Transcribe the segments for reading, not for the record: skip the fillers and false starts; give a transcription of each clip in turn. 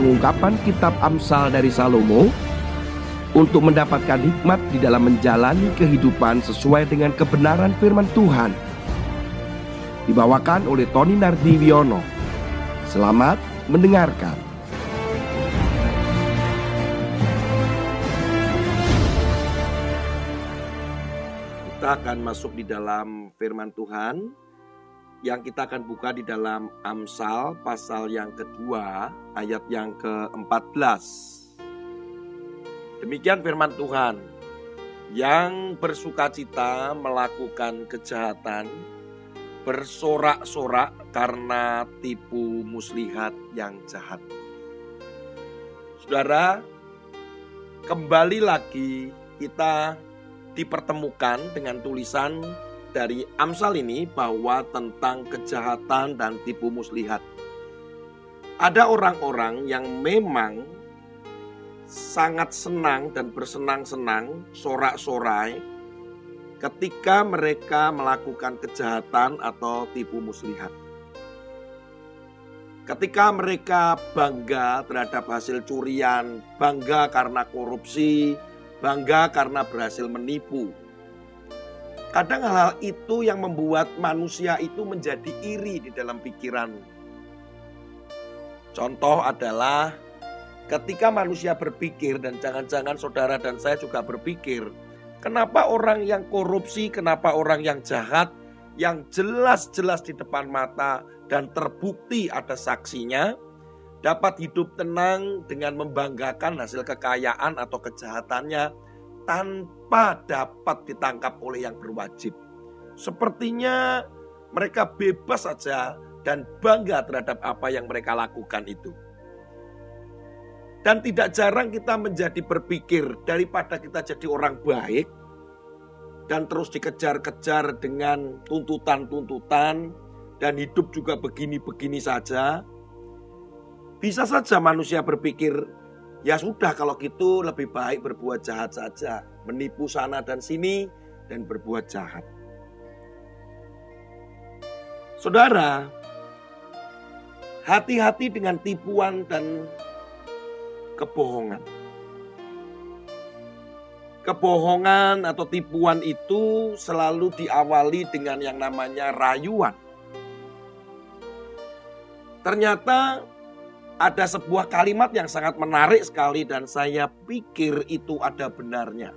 pengungkapan kitab Amsal dari Salomo untuk mendapatkan hikmat di dalam menjalani kehidupan sesuai dengan kebenaran firman Tuhan. Dibawakan oleh Toni Nardi Wiono. Selamat mendengarkan. Kita akan masuk di dalam firman Tuhan yang kita akan buka di dalam Amsal pasal yang kedua ayat yang ke-14. Demikian firman Tuhan, yang bersukacita melakukan kejahatan, bersorak-sorak karena tipu muslihat yang jahat. Saudara, kembali lagi kita dipertemukan dengan tulisan dari Amsal ini bahwa tentang kejahatan dan tipu muslihat. Ada orang-orang yang memang sangat senang dan bersenang-senang, sorak-sorai ketika mereka melakukan kejahatan atau tipu muslihat. Ketika mereka bangga terhadap hasil curian, bangga karena korupsi, bangga karena berhasil menipu. Kadang hal-hal itu yang membuat manusia itu menjadi iri di dalam pikiran. Contoh adalah ketika manusia berpikir, dan jangan-jangan saudara dan saya juga berpikir, kenapa orang yang korupsi, kenapa orang yang jahat, yang jelas-jelas di depan mata dan terbukti ada saksinya, dapat hidup tenang dengan membanggakan hasil kekayaan atau kejahatannya tanpa dapat ditangkap oleh yang berwajib. Sepertinya mereka bebas saja dan bangga terhadap apa yang mereka lakukan itu. Dan tidak jarang kita menjadi berpikir, daripada kita jadi orang baik dan terus dikejar-kejar dengan tuntutan-tuntutan dan hidup juga begini-begini saja, bisa saja manusia berpikir, ya sudah kalau gitu lebih baik berbuat jahat saja, menipu sana dan sini dan berbuat jahat. Saudara, hati-hati dengan tipuan dan kebohongan. Kebohongan atau tipuan itu selalu diawali dengan yang namanya rayuan. Ternyata ada sebuah kalimat yang sangat menarik sekali dan saya pikir itu ada benarnya.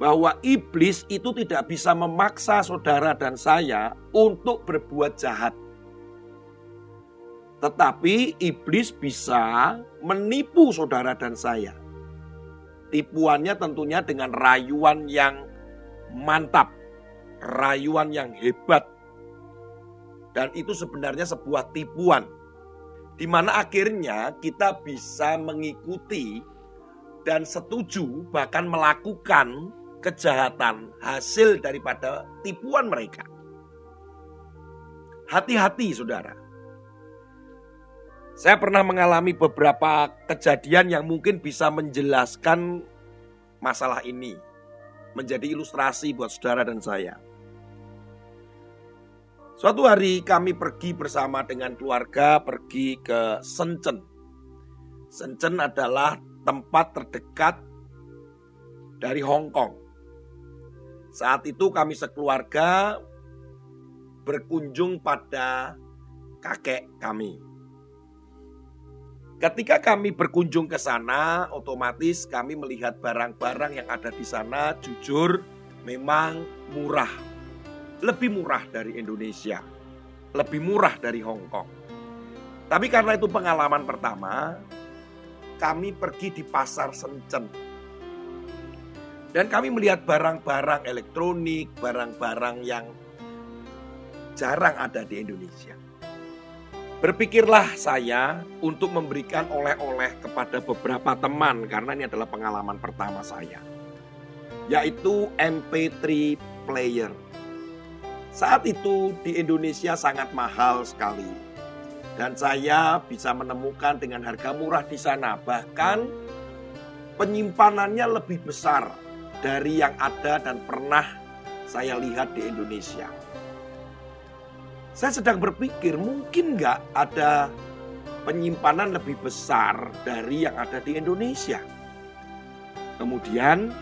Bahwa iblis itu tidak bisa memaksa saudara dan saya untuk berbuat jahat. Tetapi iblis bisa menipu saudara dan saya. Tipuannya tentunya dengan rayuan yang mantap, rayuan yang hebat. Dan itu sebenarnya sebuah tipuan, di mana akhirnya kita bisa mengikuti dan setuju bahkan melakukan kejahatan hasil daripada tipuan mereka. Hati-hati saudara. Saya pernah mengalami beberapa kejadian yang mungkin bisa menjelaskan masalah ini. Menjadi ilustrasi buat saudara dan saya. Suatu hari kami pergi bersama dengan keluarga pergi ke Shenzhen. Shenzhen adalah tempat terdekat dari Hong Kong. Saat itu kami sekeluarga berkunjung pada kakek kami. Ketika kami berkunjung ke sana, otomatis kami melihat barang-barang yang ada di sana, jujur memang murah. Lebih murah dari Indonesia, lebih murah dari Hong Kong. Tapi karena itu pengalaman pertama, kami pergi di pasar Shenzhen. Dan kami melihat barang-barang elektronik, barang-barang yang jarang ada di Indonesia. Berpikirlah saya untuk memberikan oleh-oleh kepada beberapa teman karena ini adalah pengalaman pertama saya, yaitu MP3 Player. Saat itu di Indonesia sangat mahal sekali dan saya bisa menemukan dengan harga murah di sana, bahkan penyimpanannya lebih besar dari yang ada dan pernah saya lihat di Indonesia. Saya sedang berpikir mungkin nggak ada penyimpanan lebih besar dari yang ada di Indonesia. Kemudian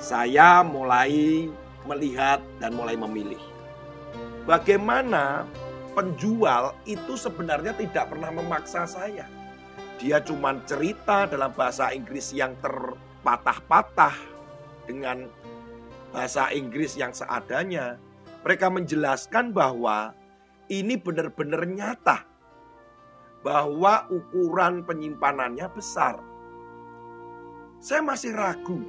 saya mulai melihat dan mulai memilih. Bagaimana penjual itu sebenarnya tidak pernah memaksa saya. Dia cuma cerita dalam bahasa Inggris yang terpatah-patah dengan bahasa Inggris yang seadanya. Mereka menjelaskan bahwa ini benar-benar nyata, bahwa ukuran penyimpanannya besar. Saya masih ragu.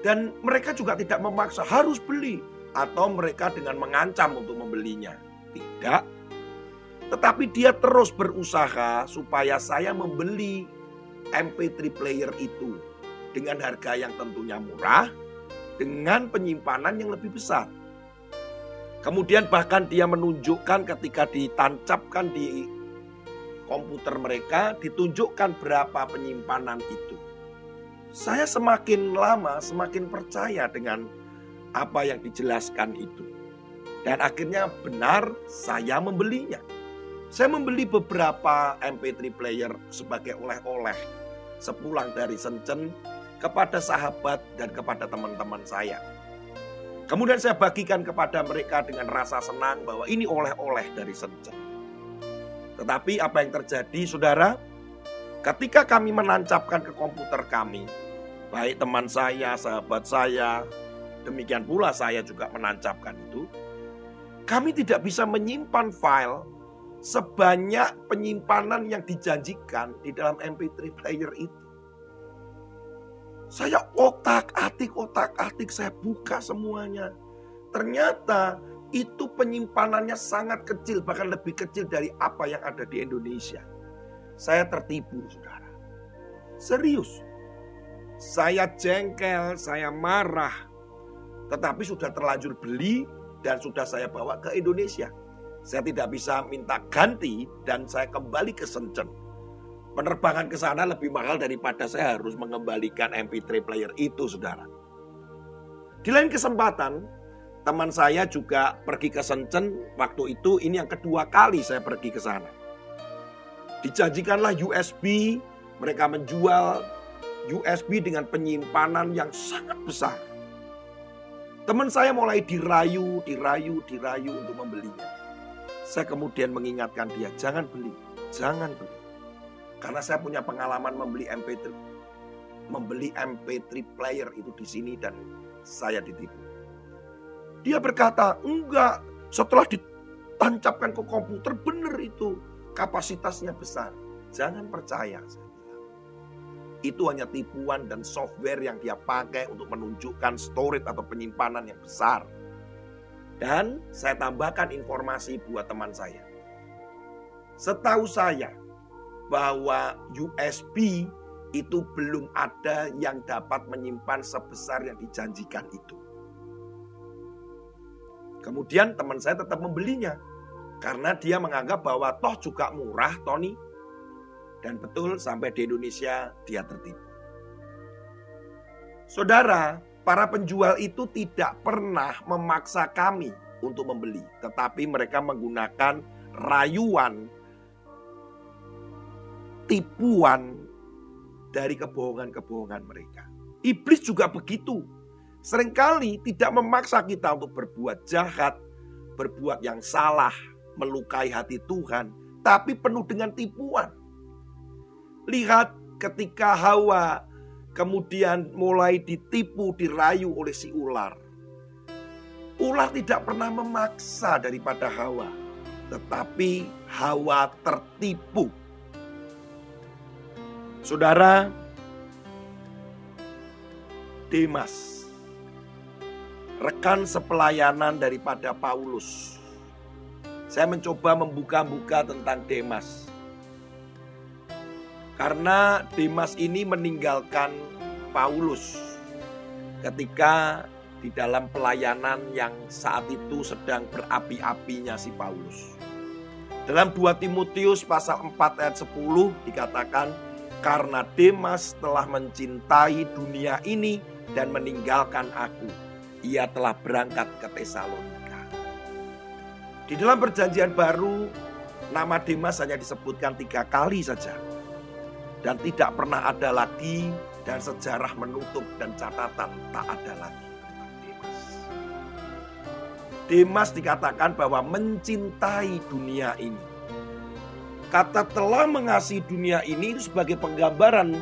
Dan mereka juga tidak memaksa harus beli atau mereka dengan mengancam untuk membelinya. Tidak. Tetapi dia terus berusaha supaya saya membeli MP3 player itu dengan harga yang tentunya murah, dengan penyimpanan yang lebih besar. Kemudian bahkan dia menunjukkan ketika ditancapkan di komputer mereka, ditunjukkan berapa penyimpanan itu. Saya semakin lama semakin percaya dengan apa yang dijelaskan itu. Dan akhirnya benar saya membelinya. Saya membeli beberapa MP3 player sebagai oleh-oleh sepulang dari Shenzhen kepada sahabat dan kepada teman-teman saya. Kemudian saya bagikan kepada mereka dengan rasa senang bahwa ini oleh-oleh dari Shenzhen. Tetapi apa yang terjadi, saudara? Ketika kami menancapkan ke komputer kami, baik teman saya, sahabat saya, demikian pula saya juga menancapkan itu, kami tidak bisa menyimpan file sebanyak penyimpanan yang dijanjikan di dalam MP3 player itu. Saya otak-atik, saya buka semuanya. Ternyata itu penyimpanannya sangat kecil, bahkan lebih kecil dari apa yang ada di Indonesia. Saya tertipu, saudara. Serius. Saya jengkel, saya marah. Tetapi sudah terlanjur beli, dan sudah saya bawa ke Indonesia. Saya tidak bisa minta ganti dan saya kembali ke Shenzhen. Penerbangan ke sana lebih mahal daripada saya harus mengembalikan MP3 player itu, saudara. Di lain kesempatan, teman saya juga pergi ke Shenzhen. Waktu itu ini yang kedua kali saya pergi ke sana. Dijanjikanlah USB, mereka menjual USB dengan penyimpanan yang sangat besar. Teman saya mulai dirayu untuk membelinya. Saya kemudian mengingatkan dia, jangan beli. Karena saya punya pengalaman membeli MP3 player itu di sini dan saya ditipu. Dia berkata, enggak, setelah ditancapkan ke komputer benar itu, kapasitasnya besar. Jangan percaya, saya bilang. Itu hanya tipuan dan software yang dia pakai untuk menunjukkan storage atau penyimpanan yang besar. Dan saya tambahkan informasi buat teman saya. Setahu saya bahwa USB itu belum ada yang dapat menyimpan sebesar yang dijanjikan itu. Kemudian teman saya tetap membelinya. Karena dia menganggap bahwa toh juga murah, Toni. Dan betul sampai di Indonesia dia tertipu. Saudara, para penjual itu tidak pernah memaksa kami untuk membeli. Tetapi mereka menggunakan rayuan, tipuan dari kebohongan-kebohongan mereka. Iblis juga begitu. Seringkali tidak memaksa kita untuk berbuat jahat, berbuat yang salah, melukai hati Tuhan, tapi penuh dengan tipuan. Lihat ketika Hawa kemudian mulai ditipu, dirayu oleh si ular. Ular tidak pernah memaksa daripada Hawa, tetapi Hawa tertipu. Saudara, Demas, rekan sepelayanan daripada Paulus. Saya mencoba membuka-buka tentang Demas. Karena Demas ini meninggalkan Paulus ketika di dalam pelayanan yang saat itu sedang berapi-apinya si Paulus. Dalam 2 Timotius pasal 4 ayat 10 dikatakan, karena Demas telah mencintai dunia ini dan meninggalkan aku. Ia telah berangkat ke Tesalonika. Di dalam perjanjian baru Nama Demas hanya disebutkan 3 kali saja. Dan tidak pernah ada lagi, dan sejarah menutup dan catatan tak ada lagi tentang Demas. Demas dikatakan bahwa mencintai dunia ini. Kata telah mengasihi dunia ini itu sebagai penggambaran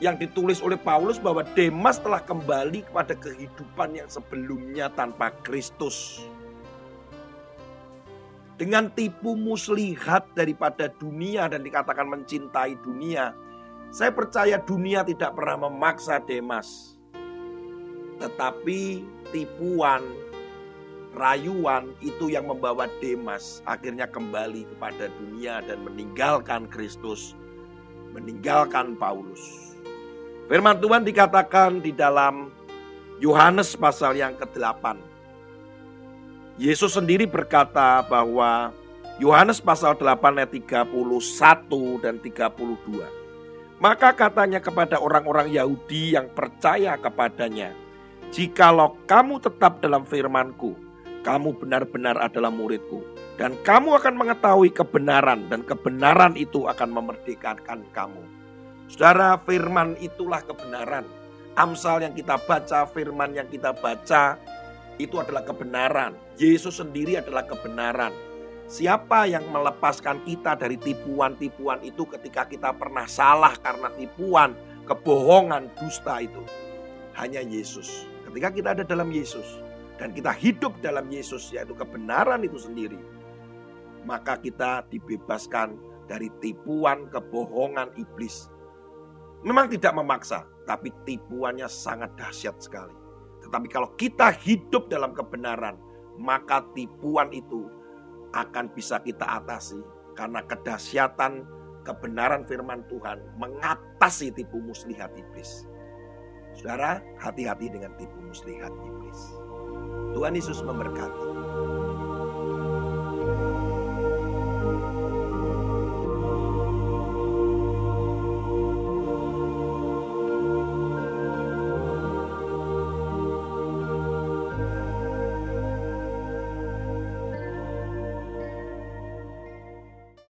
yang ditulis oleh Paulus bahwa Demas telah kembali kepada kehidupan yang sebelumnya tanpa Kristus. Dengan tipu muslihat daripada dunia dan dikatakan mencintai dunia. Saya percaya dunia tidak pernah memaksa Demas. Tetapi tipuan, rayuan itu yang membawa Demas akhirnya kembali kepada dunia dan meninggalkan Kristus, meninggalkan Paulus. Firman Tuhan dikatakan di dalam Yohanes pasal yang ke-8. Yesus sendiri berkata bahwa Yohanes pasal 8 ayat 31 dan 32. Maka katanya kepada orang-orang Yahudi yang percaya kepadanya, "Jikalau kamu tetap dalam firman-Ku, kamu benar-benar adalah murid-Ku, dan kamu akan mengetahui kebenaran, dan kebenaran itu akan memerdekakan kamu." Saudara, firman itulah kebenaran. Amsal yang kita baca, firman yang kita baca, itu adalah kebenaran. Yesus sendiri adalah kebenaran. Siapa yang melepaskan kita dari tipuan-tipuan itu ketika kita pernah salah karena tipuan, kebohongan, dusta itu? Hanya Yesus. Ketika kita ada dalam Yesus dan kita hidup dalam Yesus, yaitu kebenaran itu sendiri, maka kita dibebaskan dari tipuan, kebohongan iblis. Memang tidak memaksa, tapi tipuannya sangat dahsyat sekali. Tetapi kalau kita hidup dalam kebenaran, maka tipuan itu akan bisa kita atasi. Karena kedahsyatan kebenaran firman Tuhan mengatasi tipu muslihat iblis. Saudara, hati-hati dengan tipu muslihat iblis. Tuhan Yesus memberkati.